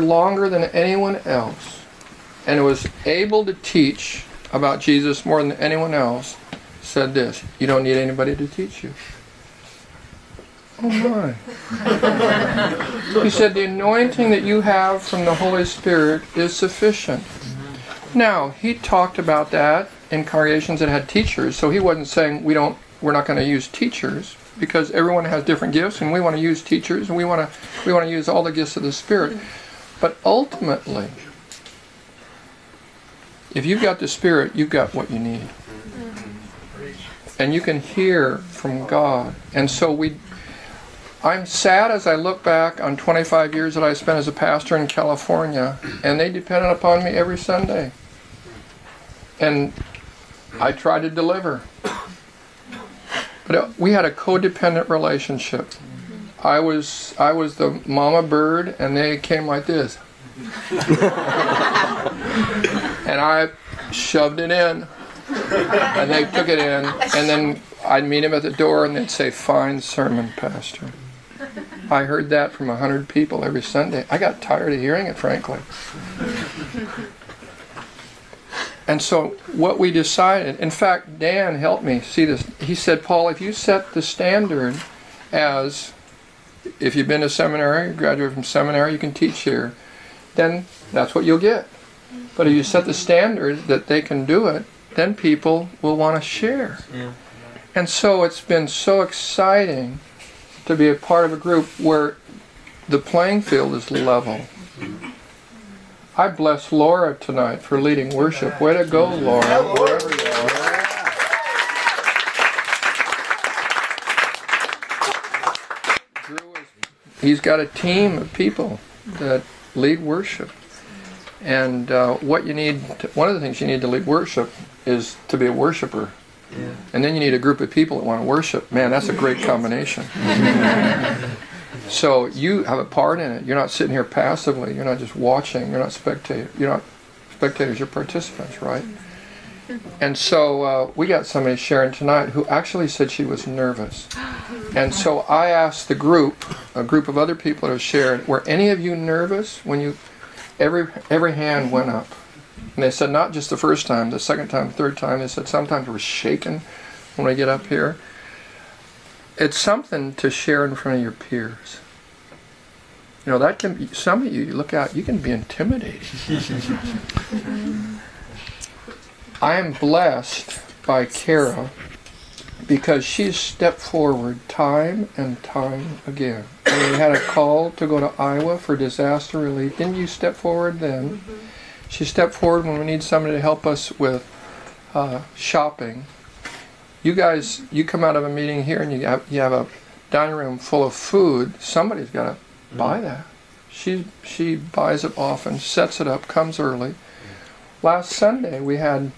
longer than anyone else and was able to teach about Jesus more than anyone else said this: you don't need anybody to teach you. Oh my. He said the anointing that you have from the Holy Spirit is sufficient. Now, he talked about that in congregations that had teachers, so he wasn't saying we're not going to use teachers, because everyone has different gifts and we want to use teachers and we want to use all the gifts of the Spirit. But ultimately, if you've got the Spirit, you've got what you need. And you can hear from God. And so I'm sad as I look back on 25 years that I spent as a pastor in California, and they depended upon me every Sunday. And I tried to deliver. But we had a codependent relationship. I was the mama bird, and they came like this. And I shoved it in. And they took it in, and then I'd meet him at the door and they'd say, "Fine sermon, Pastor." I heard that from 100 people every Sunday. I got tired of hearing it, frankly. And so what we decided, in fact, Dan helped me see this. He said, "Paul, if you set the standard as, if you've been to seminary, graduated from seminary, you can teach here, then that's what you'll get. But if you set the standard that they can do it, then people will want to share." Yeah. And so it's been so exciting to be a part of a group where the playing field is level. I bless Laura tonight for leading worship. Way to go, Laura, wherever you are. He's got a team of people that lead worship. And what you need, one of the things you need to lead worship is to be a worshiper. Yeah. And then you need a group of people that want to worship. Man, that's a great combination. So you have a part in it. You're not sitting here passively. You're not just watching. You're not spectators. You're not spectators. You're participants, right? And so we got somebody sharing tonight who actually said she was nervous. And so I asked the group, a group of other people that are sharing, were any of you nervous when you... Every hand went up. And they said not just the first time, the second time, the third time. They said sometimes we're shaken when we get up here. It's something to share in front of your peers. You know, that can be, some of you look out, you can be intimidated. I am blessed by Kara because she's stepped forward time and time again. When we had a call to go to Iowa for disaster relief, didn't you step forward then? She stepped forward when we need somebody to help us with shopping. You guys, you come out of a meeting here and you have a dining room full of food. Somebody's got to buy that. She buys it often, sets it up, comes early. Last Sunday we had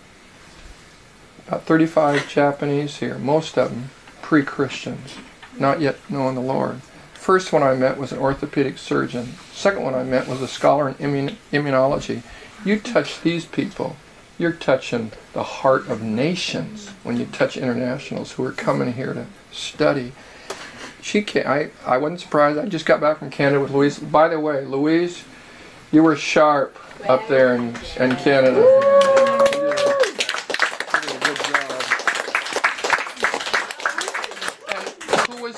about 35 Japanese here, most of them pre-Christians, not yet knowing the Lord. First one I met was an orthopedic surgeon. Second one I met was a scholar in immunology. You touch these people, you're touching the heart of nations when you touch internationals who are coming here to study. I wasn't surprised. I just got back from Canada with Louise. By the way, Louise, you were sharp up there in Canada.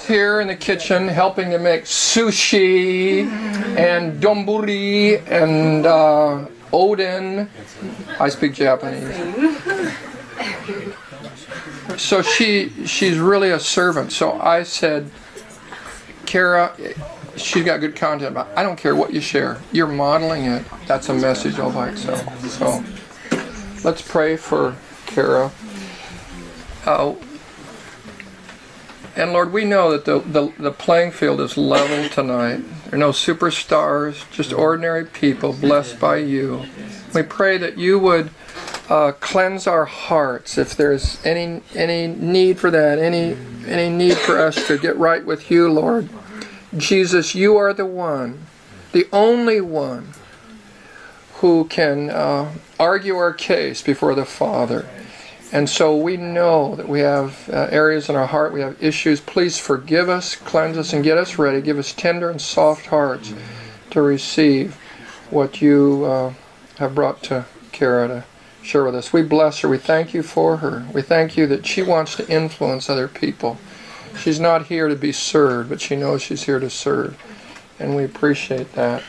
Here in the kitchen helping to make sushi and donburi and oden. I speak Japanese. So she's really a servant. So I said, Kara, she's got good content, but I don't care what you share. You're modeling it. That's a message all by itself. So let's pray for Kara. And Lord, we know that the playing field is level tonight. There are no superstars, just ordinary people blessed by you. We pray that you would cleanse our hearts if there's any need for that, any need for us to get right with you, Lord. Jesus, you are the one, the only one, who can argue our case before the Father. And so we know that we have areas in our heart, we have issues. Please forgive us, cleanse us, and get us ready. Give us tender and soft hearts to receive what you have brought to Kara to share with us. We bless her. We thank you for her. We thank you that she wants to influence other people. She's not here to be served, but she knows she's here to serve. And we appreciate that.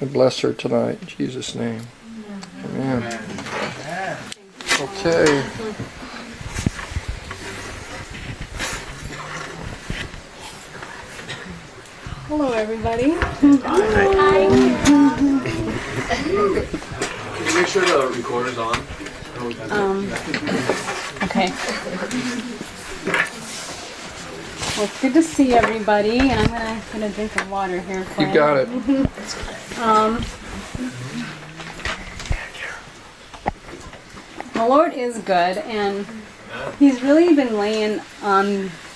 We bless her tonight. In Jesus' name. Amen. Okay. Hello, everybody. Hi. Can you make sure the recorder's on? Okay. Well, it's good to see everybody, and I'm gonna drink some water here. For you got it. The Lord is good, and He's really been laying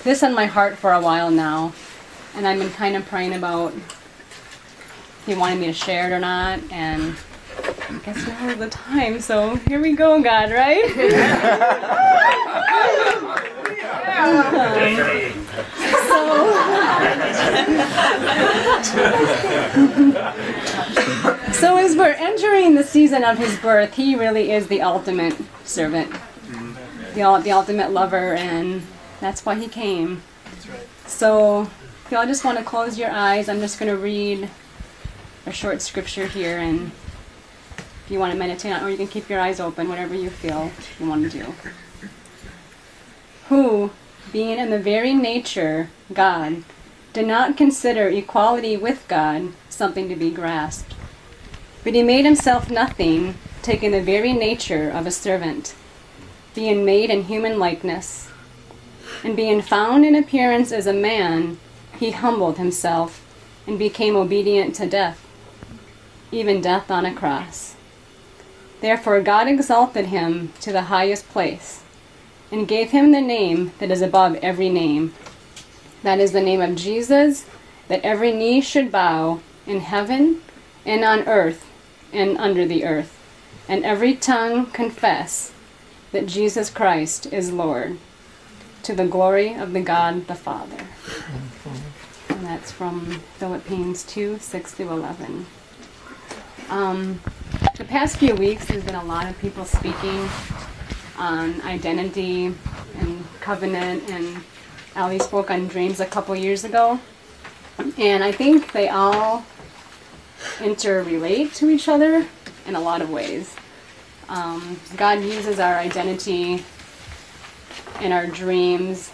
this on my heart for a while now. And I've been kind of praying about if He wanted me to share it or not, and I guess now is the time, so here we go, God, right? So as we're entering the season of His birth, He really is the ultimate servant, the ultimate lover, and that's why He came. So if y'all just want to close your eyes, I'm just going to read a short scripture here, and if you want to meditate on it, or you can keep your eyes open, whatever you feel you want to do. Who, being in the very nature God, did not consider equality with God something to be grasped, but He made Himself nothing, taking the very nature of a servant, being made in human likeness, and being found in appearance as a man, He humbled Himself and became obedient to death, even death on a cross. Therefore God exalted Him to the highest place and gave Him the name that is above every name. That is the name of Jesus, that every knee should bow in heaven and on earth and under the earth, and every tongue confess that Jesus Christ is Lord, to the glory of the God the Father. And that's from Philippians 2:6-11. The past few weeks, there's been a lot of people speaking on identity and covenant, and Ali spoke on dreams a couple years ago. And I think they all interrelate to each other in a lot of ways. God uses our identity and our dreams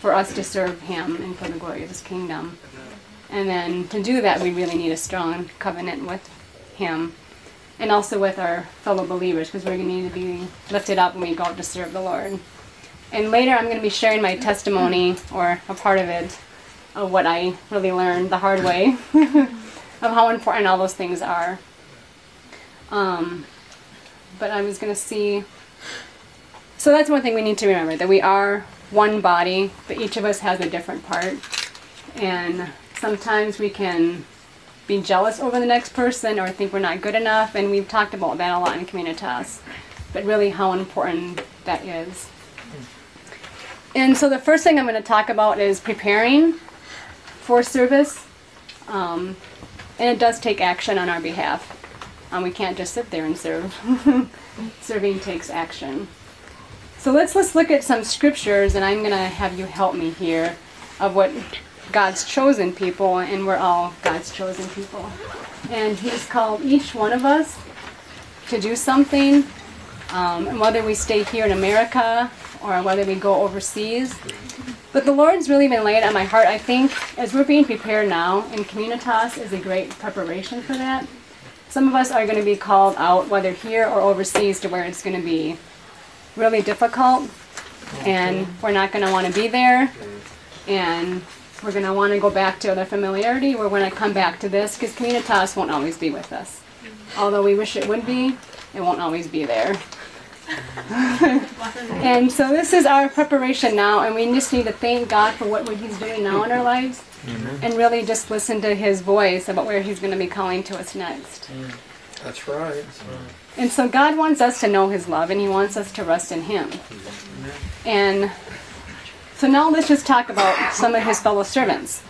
for us to serve Him and for the glory of His kingdom. And then to do that, we really need a strong covenant with Him and also with our fellow believers, because we're going to need to be lifted up when we go out to serve the Lord. And later I'm going to be sharing my testimony, or a part of it, of what I really learned the hard way, of how important all those things are. But I was going to see... So that's one thing we need to remember, that we are one body, but each of us has a different part. And sometimes we can be jealous over the next person or think we're not good enough, and we've talked about that a lot in Communitas, but really how important that is. And so the first thing I'm going to talk about is preparing for service, and it does take action on our behalf. We can't just sit there and serve. Serving takes action. So let's look at some scriptures, and I'm going to have you help me here, of what God's chosen people, and we're all God's chosen people. And He's called each one of us to do something, and whether we stay here in America or whether we go overseas. But the Lord's really been laying on my heart, I think, as we're being prepared now, and Communitas is a great preparation for that. Some of us are going to be called out, whether here or overseas, to where it's going to be really difficult, and we're not going to want to be there, and we're going to want to go back to other familiarity. We're going to come back to this, because Communitas won't always be with us. Although we wish it would be, it won't always be there. And so this is our preparation now, and we just need to thank God for what He's doing now in our lives, and really just listen to His voice about where He's going to be calling to us next. That's right. That's right. And so God wants us to know His love, and He wants us to rest in Him. And so now let's just talk about some of His fellow servants.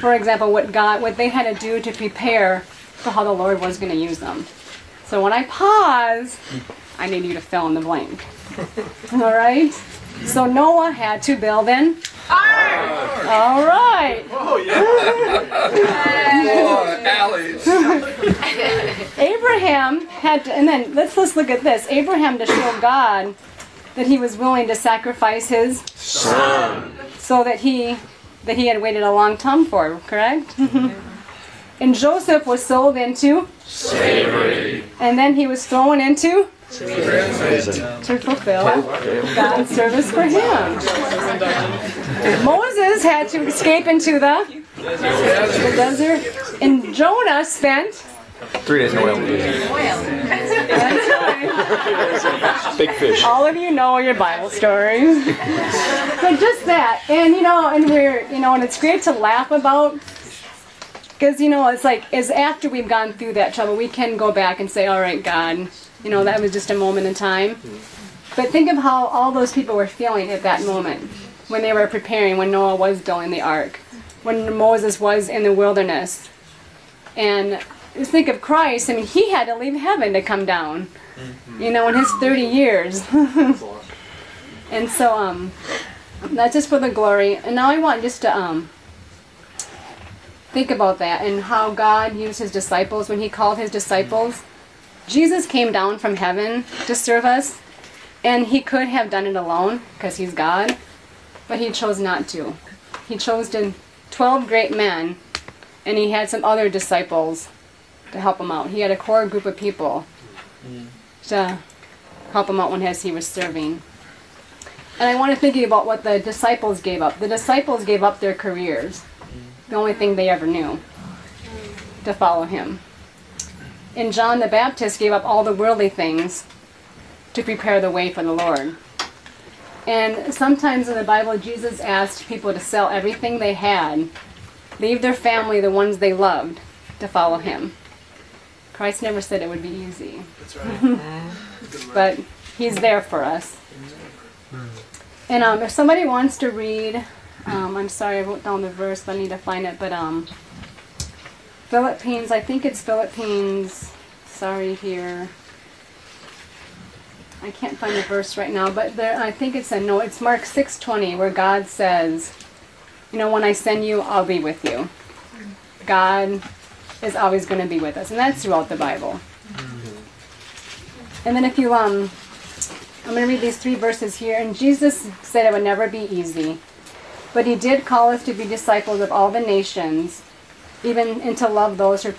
For example, what they had to do to prepare for how the Lord was going to use them. So when I pause, I need you to fill in the blank. All right? So Noah had to build an ark. All right. Oh, yeah. Abraham had to, and then let's look at this. Abraham to show God that he was willing to sacrifice his son. So that he had waited a long time for, correct? And Joseph was sold into slavery. And then he was thrown into to fulfill God's service for him. Moses had to escape into the desert. And Jonah spent 3 days in oil. That's right. Big fish. All of you know your Bible stories. So just that. And you know, and we're, you know, and it's great to laugh about. Because, you know, it's like, it's after we've gone through that trouble, we can go back and say, all right, God, you know, that was just a moment in time. But think of how all those people were feeling at that moment when they were preparing, when Noah was building the ark, when Moses was in the wilderness. And just think of Christ. I mean, he had to leave heaven to come down, you know, in his 30 years. And so that's just for the glory. And now I want just to... think about that and how God used his disciples when he called his disciples. Jesus came down from heaven to serve us, and he could have done it alone because he's God, but he chose not to. He chose 12 great men, and he had some other disciples to help him out. He had a core group of people to help him out when he was serving. And I want to think about what the disciples gave up. The disciples gave up their careers. The only thing they ever knew, to follow him. And John the Baptist gave up all the worldly things to prepare the way for the Lord. And sometimes in the Bible, Jesus asked people to sell everything they had, leave their family, the ones they loved, to follow him. Christ never said it would be easy. That's right. But he's there for us. And if somebody wants to read... I'm sorry, I wrote down the verse, but I need to find it. But Philippians, I think it's Philippians. Sorry, here. I can't find the verse right now, but there, I think it's it's Mark 6:20, where God says, you know, when I send you, I'll be with you. God is always going to be with us, and that's throughout the Bible. And then if you I'm going to read these 3 verses here, and Jesus said it would never be easy. But he did call us to be disciples of all the nations, even and to love those who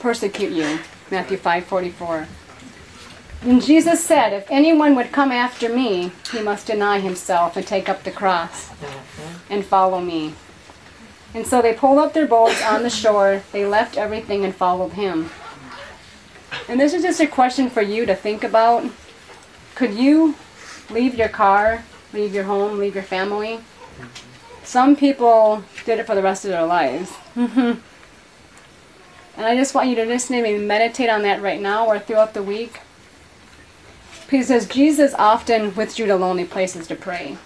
persecute you. Matthew 5:44. And Jesus said, if anyone would come after me, he must deny himself and take up the cross and follow me. And so they pulled up their boats on the shore. They left everything and followed him. And this is just a question for you to think about. Could you leave your car, leave your home, leave your family? Some people did it for the rest of their lives. And I just want you to just maybe meditate on that right now or throughout the week. Because Jesus often withdrew to lonely places to pray.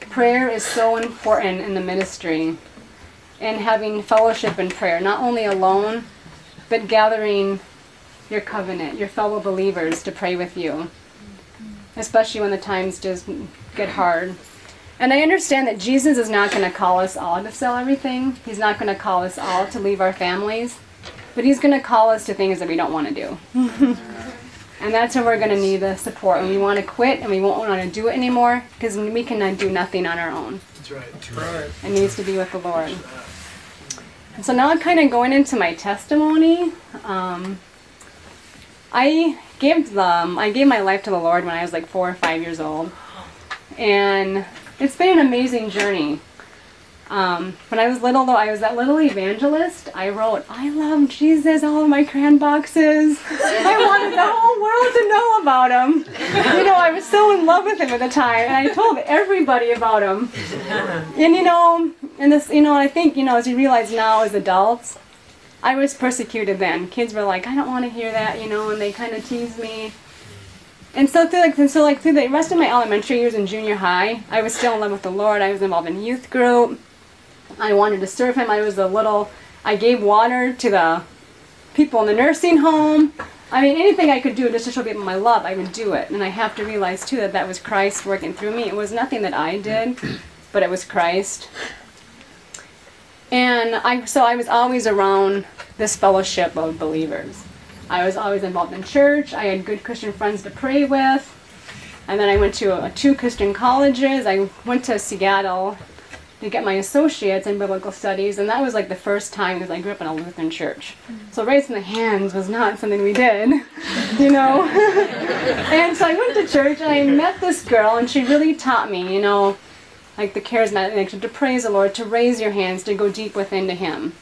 Prayer is so important in the ministry. And having fellowship in prayer, not only alone, but gathering your covenant, your fellow believers to pray with you. Especially when the times just get hard. And I understand that Jesus is not going to call us all to sell everything. He's not going to call us all to leave our families. But he's going to call us to things that we don't want to do. And that's when we're going to need the support. And we want to quit and we won't want to do it anymore because we cannot do nothing on our own. That's right. That's right. It needs to be with the Lord. And so now I'm kind of going into my testimony. I gave my life to the Lord when I was like 4 or 5 years old. And... it's been an amazing journey. When I was little, though, I was that little evangelist. I wrote, I love Jesus, all of my crayon boxes. I wanted the whole world to know about him. You know, I was so in love with him at the time, and I told everybody about him. And, you know, I think, you know, as you realize now as adults, I was persecuted then. Kids were like, I don't want to hear that, you know, and they kind of teased me. And so through the rest of my elementary years and junior high, I was still in love with the Lord. I was involved in a youth group. I wanted to serve him. I gave water to the people in the nursing home. I mean, anything I could do just to show people my love, I would do it. And I have to realize, too, that that was Christ working through me. It was nothing that I did, but it was Christ. And so I was always around this fellowship of believers. I was always involved in church. I had good Christian friends to pray with. And then I went to two Christian colleges. I went to Seattle to get my associates in biblical studies, and that was like the first time, because I grew up in a Lutheran church. So raising the hands was not something we did, you know. And so I went to church and I met this girl, and she really taught me, you know, like the charismatic action, to praise the Lord, to raise your hands, to go deep within to Him.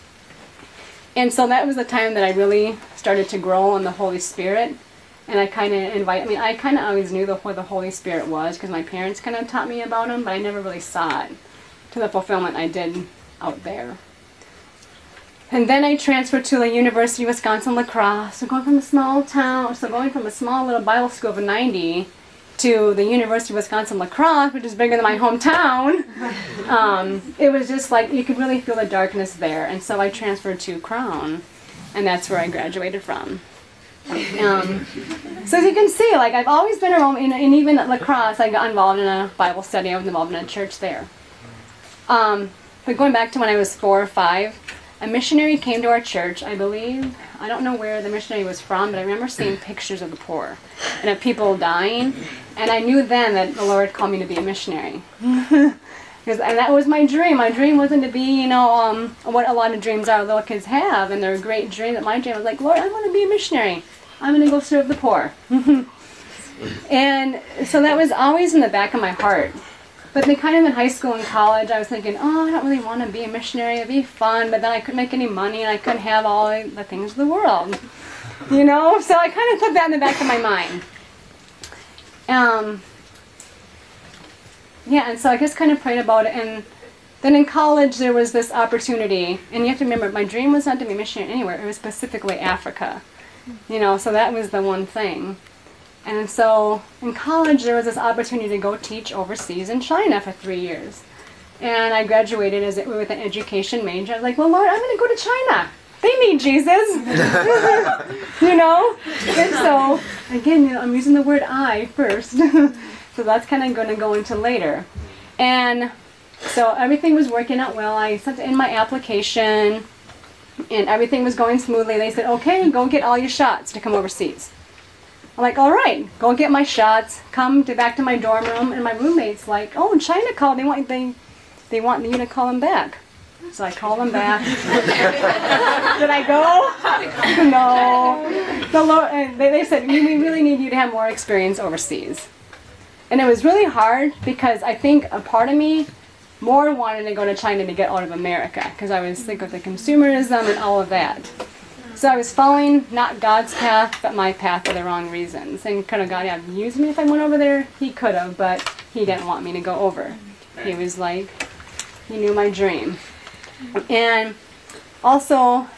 And so that was the time that I really started to grow in the Holy Spirit. And I kind of I kind of always knew what the Holy Spirit was, because my parents kind of taught me about Him, but I never really saw it to the fulfillment I did out there. And then I transferred to the University of Wisconsin-La Crosse. So going from a small town, so going from a small little Bible school of 90 to the University of Wisconsin-La Crosse, which is bigger than my hometown, it was just like you could really feel the darkness there. And so I transferred to Crown, and that's where I graduated from. So as you can see, like I've always been around, and even at La Crosse, I got involved in a Bible study. I was involved in a church there. But going back to when I was 4 or 5, a missionary came to our church, I believe. I don't know where the missionary was from, but I remember seeing pictures of the poor and of people dying. And I knew then that the Lord called me to be a missionary. And that was my dream. My dream wasn't to be, you know, what a lot of dreams our little kids have, and they're a great dream. That my dream was like, Lord, I want to be a missionary. I'm going to go serve the poor. And so that was always in the back of my heart. But then kind of in high school and college, I was thinking, oh, I don't really want to be a missionary. It'd be fun, but then I couldn't make any money, and I couldn't have all the things of the world, you know? So I kind of put that in the back of my mind. Yeah, and so I just kind of prayed about it. And then in college, there was this opportunity. And you have to remember, my dream was not to be a missionary anywhere. It was specifically Africa, you know? So that was the one thing. And so in college, there was this opportunity to go teach overseas in China for 3 years. And I graduated with an education major. I was like, well, Lord, I'm going to go to China. They need Jesus. You know? And so, again, you know, I'm using the word I first. So that's kind of going to go into later. And so everything was working out well. I sent in my application, and everything was going smoothly. They said, okay, go get all your shots to come overseas. I'm like, all right, go get my shots, back to my dorm room, and my roommate's like, oh, China called, they want you to call them back. So I call them back. Did I go? No. They said, we really need you to have more experience overseas. And it was really hard, because I think a part of me more wanted to go to China to get out of America, because I was sick of the consumerism and all of that. So I was following not God's path, but my path for the wrong reasons. And could God have used me if I went over there? He could have, but He didn't want me to go over. He was like, He knew my dream. And also,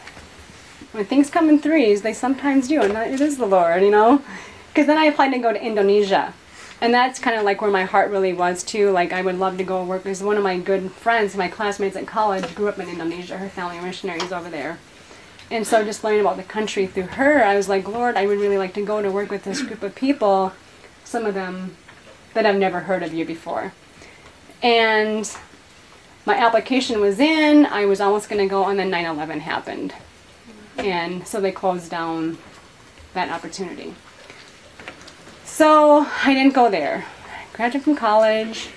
when things come in threes, they sometimes do, and it is the Lord, you know? Because then I applied to go to Indonesia. And that's kind of like where my heart really was, too. Like, I would love to go work, because one of my good friends, my classmates at college, grew up in Indonesia. Her family were missionaries over there. And so just learning about the country through her, I was like, Lord, I would really like to go to work with this group of people, some of them that I've never heard of you before. And my application was in. I was almost going to go, and then 9/11 happened. And so they closed down that opportunity. So I didn't go there. I graduated from college,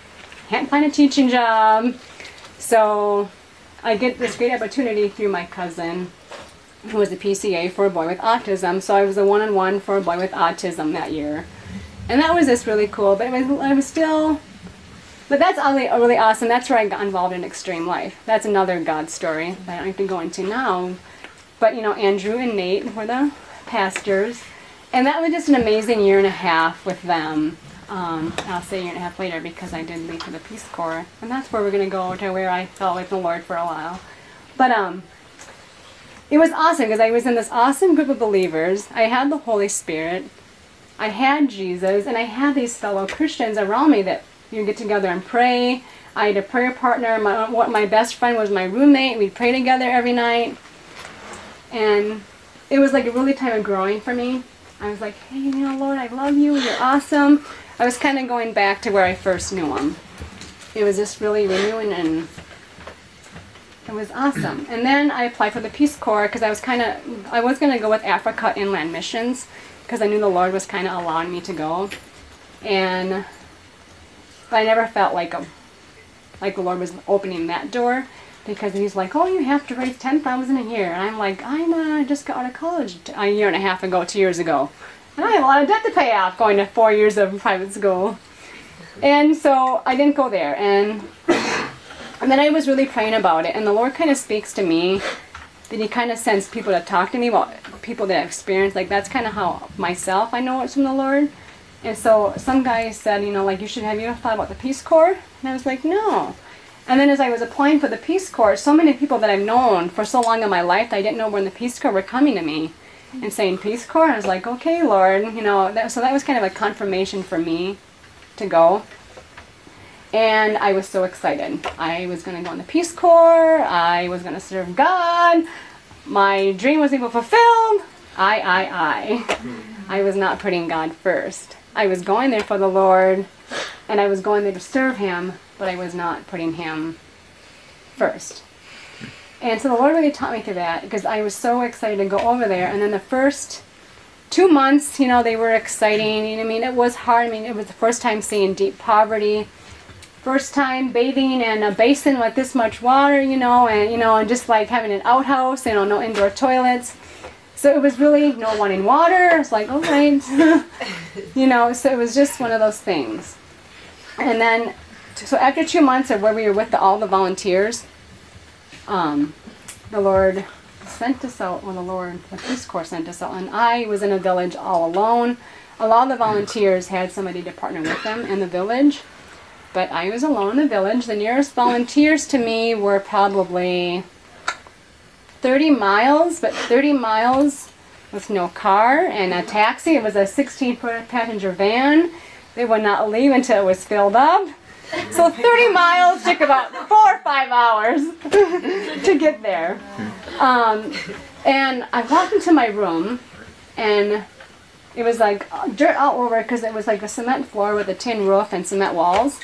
can't find a teaching job. So I get this great opportunity through my cousin, who was a PCA for a boy with autism. So I was a one-on-one for a boy with autism that year. And that was just really cool, but but that's really awesome. That's where I got involved in Extreme Life. That's another God story that I don't have to go into now. But, you know, Andrew and Nate were the pastors. And that was just an amazing 1.5 years with them. I'll say 1.5 years later, because I did leave for the Peace Corps. And that's where we're going to go, to where I felt with the Lord for a while. But, it was awesome, because I was in this awesome group of believers. I had the Holy Spirit, I had Jesus, and I had these fellow Christians around me that you get together and pray. I had a prayer partner. My best friend was my roommate. We'd pray together every night. And it was like a really time of growing for me. I was like, hey, you know, Lord, I love you. You're awesome. I was kind of going back to where I first knew him. It was just really renewing, and it was awesome. And then I applied for the Peace Corps because I was going to go with Africa Inland Missions because I knew the Lord was kind of allowing me to go. And but I never felt like the Lord was opening that door, because he's like, oh, you have to raise $10,000 a year. And I'm like, I just got out of college a year and a half ago, 2 years ago. And I had a lot of debt to pay off going to 4 years of private school. And so I didn't go there. And then I was really praying about it. And the Lord kind of speaks to me. Then he kind of sends people to talk to me about people that experience. Like, that's kind of how myself I know it's from the Lord. And so some guy said, you know, like, have you ever thought about the Peace Corps? And I was like, no. And then as I was applying for the Peace Corps, so many people that I've known for so long in my life that I didn't know were in the Peace Corps were coming to me and saying Peace Corps. I was like, okay, Lord, you know, so that was kind of a confirmation for me to go. And I was so excited. I was going to go in the Peace Corps. I was going to serve God. My dream was even fulfilled. I was not putting God first. I was going there for the Lord, and I was going there to serve him, but I was not putting him first. And so the Lord really taught me through that, because I was so excited to go over there. And then the first 2 months, you know, they were exciting. You know, I mean, it was hard. I mean, it was the first time seeing deep poverty, first time bathing in a basin with this much water, and just like having an outhouse, no indoor toilets. So it was really no wanting water. It's like, all right, so it was just one of those things. And then, so after 2 months of where we were with all the volunteers, the Lord sent us out, the Peace Corps sent us out, and I was in a village all alone. A lot of the volunteers had somebody to partner with them in the village, but I was alone in the village. The nearest volunteers to me were probably 30 miles, but 30 miles with no car and a taxi. It was a 16-passenger van. They would not leave until it was filled up. So 30 miles took about 4 or 5 hours to get there. And I walked into my room, and it was like dirt all over because it was like a cement floor with a tin roof and cement walls.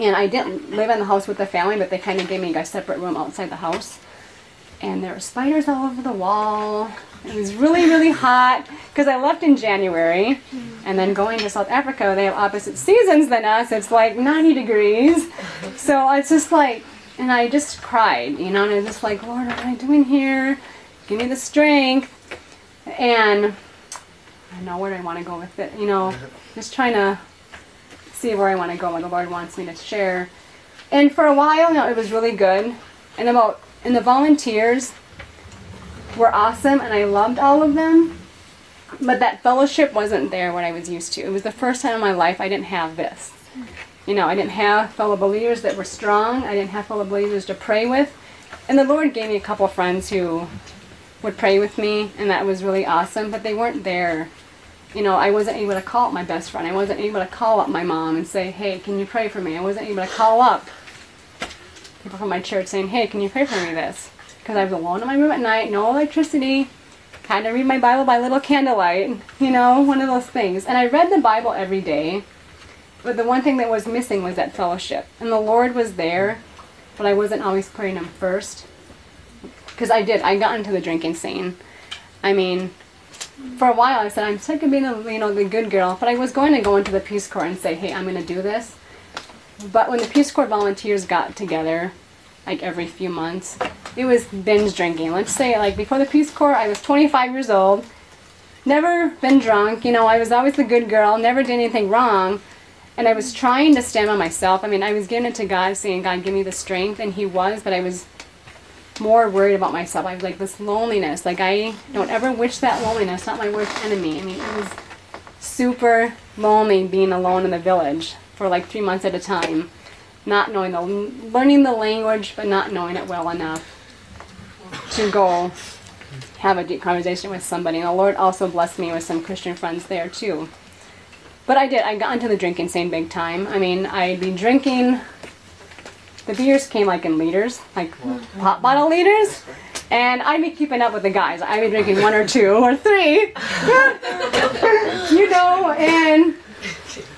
And I didn't live in the house with the family, but they kind of gave me a separate room outside the house. And there were spiders all over the wall. It was really, really hot because I left in January, and then going to South Africa, they have opposite seasons than us. It's like 90 degrees. So it's just like, and I just cried, and I was just like, Lord, what am I doing here? Give me the strength. And I don't know where I want to go with it, just trying to see where I want to go, what the Lord wants me to share. And for a while, it was really good. And the volunteers were awesome, and I loved all of them, but that fellowship wasn't there what I was used to. It was the first time in my life I didn't have this. I didn't have fellow believers that were strong. I didn't have fellow believers to pray with. And the Lord gave me a couple friends who would pray with me, and that was really awesome, but they weren't there. I wasn't able to call up my best friend. I wasn't able to call up my mom and say, hey, can you pray for me? I wasn't able to call up people from my church saying, hey, can you pray for me this? Because I was alone in my room at night, no electricity, had to read my Bible by little candlelight, one of those things. And I read the Bible every day, but the one thing that was missing was that fellowship. And the Lord was there, but I wasn't always praying him first. Because I got into the drinking scene. I mean, for a while I said, I'm sick of being the good girl, but I was going to go into the Peace Corps and say, hey, I'm going to do this. But when the Peace Corps volunteers got together, like every few months, it was binge drinking. Let's say, like, before the Peace Corps, I was 25 years old, never been drunk, I was always the good girl, never did anything wrong, and I was trying to stand by myself. I mean, I was giving it to God, saying, God, give me the strength, and he was, but I was more worried about myself. I was like, this loneliness, like, I don't ever wish that loneliness, not my worst enemy. I mean, it was super lonely being alone in the village for like 3 months at a time, not knowing learning the language, but not knowing it well enough to go have a deep conversation with somebody. And the Lord also blessed me with some Christian friends there too. But I got into the drinking scene big time. I mean, I'd be drinking, the beers came like in liters, like pop bottle liters. And I may keeping up with the guys. I may drinking one or two or three, you know, and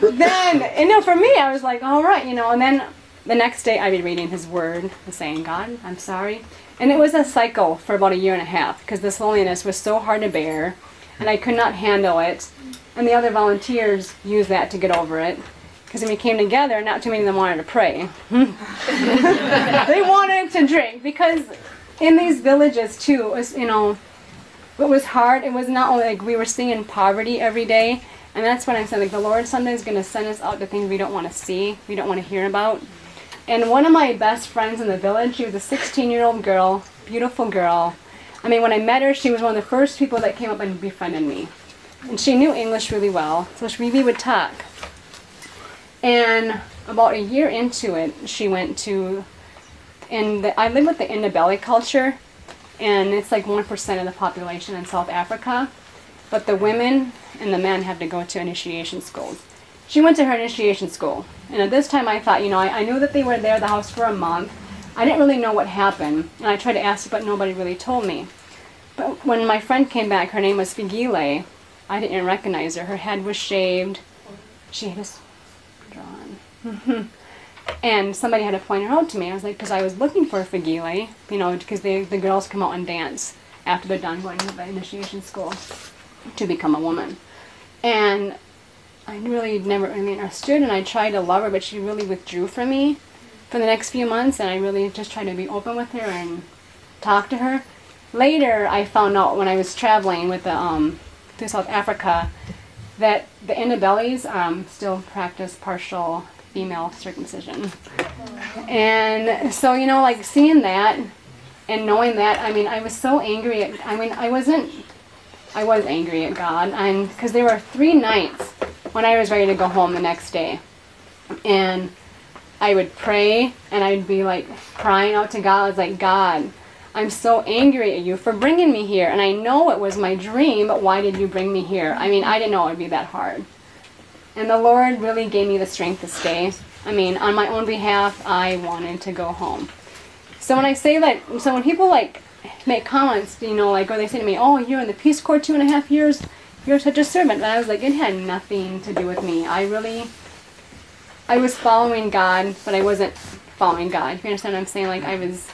then, you know, for me, I was like, all right, you know, and then the next day I'd be reading his word and saying, God, I'm sorry. And it was a cycle for about 1.5 years because this loneliness was so hard to bear and I could not handle it. And the other volunteers used that to get over it. Because when we came together, not too many of them wanted to pray. They wanted to drink because in these villages too, it was, you know, it was hard. It was not only like we were seeing poverty every day, and that's when I said like the Lord sometimes is going to send us out to things we don't want to see, we don't want to hear about. And one of my best friends in the village, she was a 16-year-old girl, beautiful girl. I mean, when I met her, she was one of the first people that came up and befriended me, and she knew English really well, so she really would talk. And about 1 year into it, she went to, and I live with the Ndebele culture, and it's like 1% of the population in South Africa, but the women and the men have to go to initiation schools. She went to her initiation school, and at this time I thought, you know, I knew that they were there at the house for a month. I didn't really know what happened, and I tried to ask, but nobody really told me. But when my friend came back, her name was Figile, I didn't recognize her. Her head was shaved. She had a and somebody had to point her out to me. I was like, because I was looking for Figile, you know, because the girls come out and dance after they're done going to the initiation school to become a woman. And I really never really understood, and I tried to love her, but she really withdrew from me for the next few months, and I really just tried to be open with her and talk to her. Later, I found out when I was traveling with the, through South Africa, that the Ndebelés still practice partial female circumcision. And so, you know, like seeing that and knowing that, I mean, I was so angry at, I mean, I was angry at God. And because there were 3 nights when I was ready to go home the next day. And I would pray and I'd be like crying out to God. I was like, God, I'm so angry at you for bringing me here. And I know it was my dream, but why did you bring me here? I mean, I didn't know it would be that hard. And the Lord really gave me the strength to stay. I mean, on my own behalf, I wanted to go home. So when I say that, so when people like make comments, you know, like, or they say to me, oh, you're in the Peace Corps 2.5 years, you're such a servant. And I was like, it had nothing to do with me. I was following God, but I wasn't following God. If you understand what I'm saying? Like I was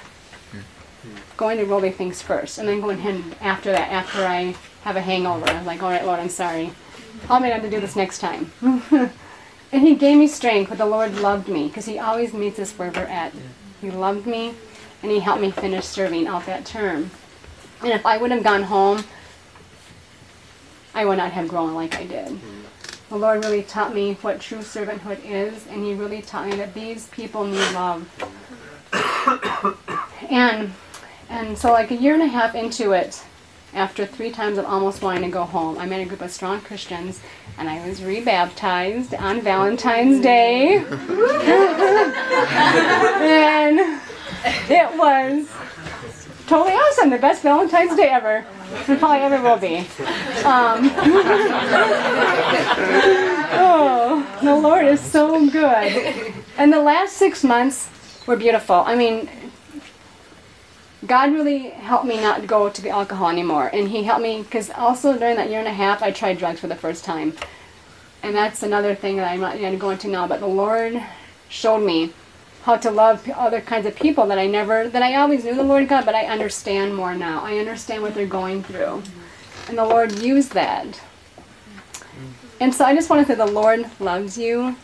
going to worldly things first, and then going after that, after I have a hangover, like, all right, Lord, I'm sorry. I'll be able to do this next time. And He gave me strength, but the Lord loved me, because He always meets us where we're at. He loved me, and He helped me finish serving out that term. And if I would have gone home, I would not have grown like I did. The Lord really taught me what true servanthood is, and He really taught me that these people need love. And so like 1.5 years into it, after 3 times of almost wanting to go home, I met a group of strong Christians, and I was rebaptized on Valentine's Day. And it was totally awesome, the best Valentine's Day ever. It probably ever will be. Oh, the Lord is so good. And the last 6 months were beautiful. I mean, God really helped me not go to the alcohol anymore, and He helped me, because also during that 1.5 years, I tried drugs for the first time. And that's another thing that I'm not going to go into now, but the Lord showed me how to love other kinds of people that I never, that I always knew the Lord God, but I understand more now. I understand what they're going through. And the Lord used that. And so I just want to say the Lord loves you.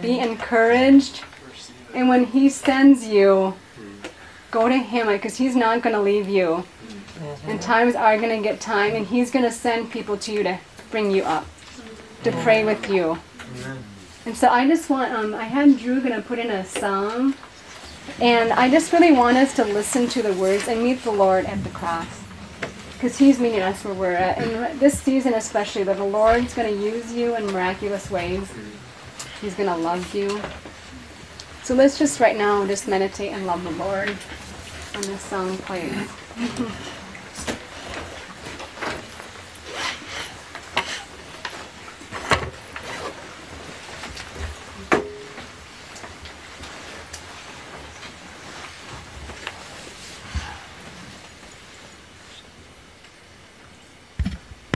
Be encouraged. And when He sends you, go to Him, because He's not going to leave you. And times are going to get time, and He's going to send people to you to bring you up, to pray with you. And so I just want, I had Drew going to put in a psalm, and I just really want us to listen to the words and meet the Lord at the cross, because He's meeting us where we're at. And this season especially, that the Lord's going to use you in miraculous ways. He's going to love you. So let's just right now just meditate and love the Lord on this song, please.